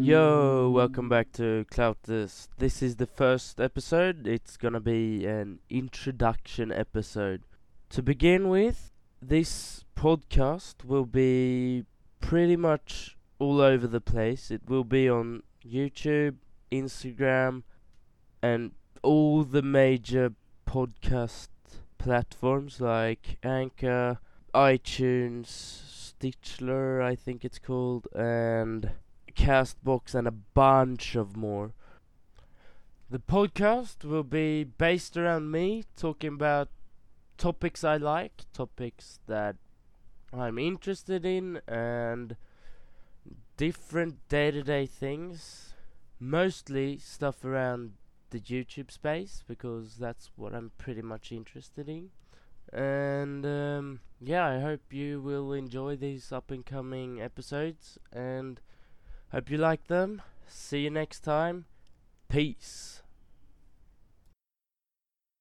Yo, welcome back to Cloutus. This is the first episode. It's gonna be an introduction episode. To begin with, this podcast will be pretty much all over the place. It will be on YouTube, Instagram, and all the major podcast platforms like Anchor, iTunes, Stitcher, I think it's called, and Castbox, and a bunch of more. The podcast will be based around me talking about topics I like, topics that I'm interested in, and different day-to-day things. Mostly stuff around the YouTube space, because that's what I'm pretty much interested in. And yeah, I hope you will enjoy these up-and-coming episodes, and hope you like them. See you next time. Peace.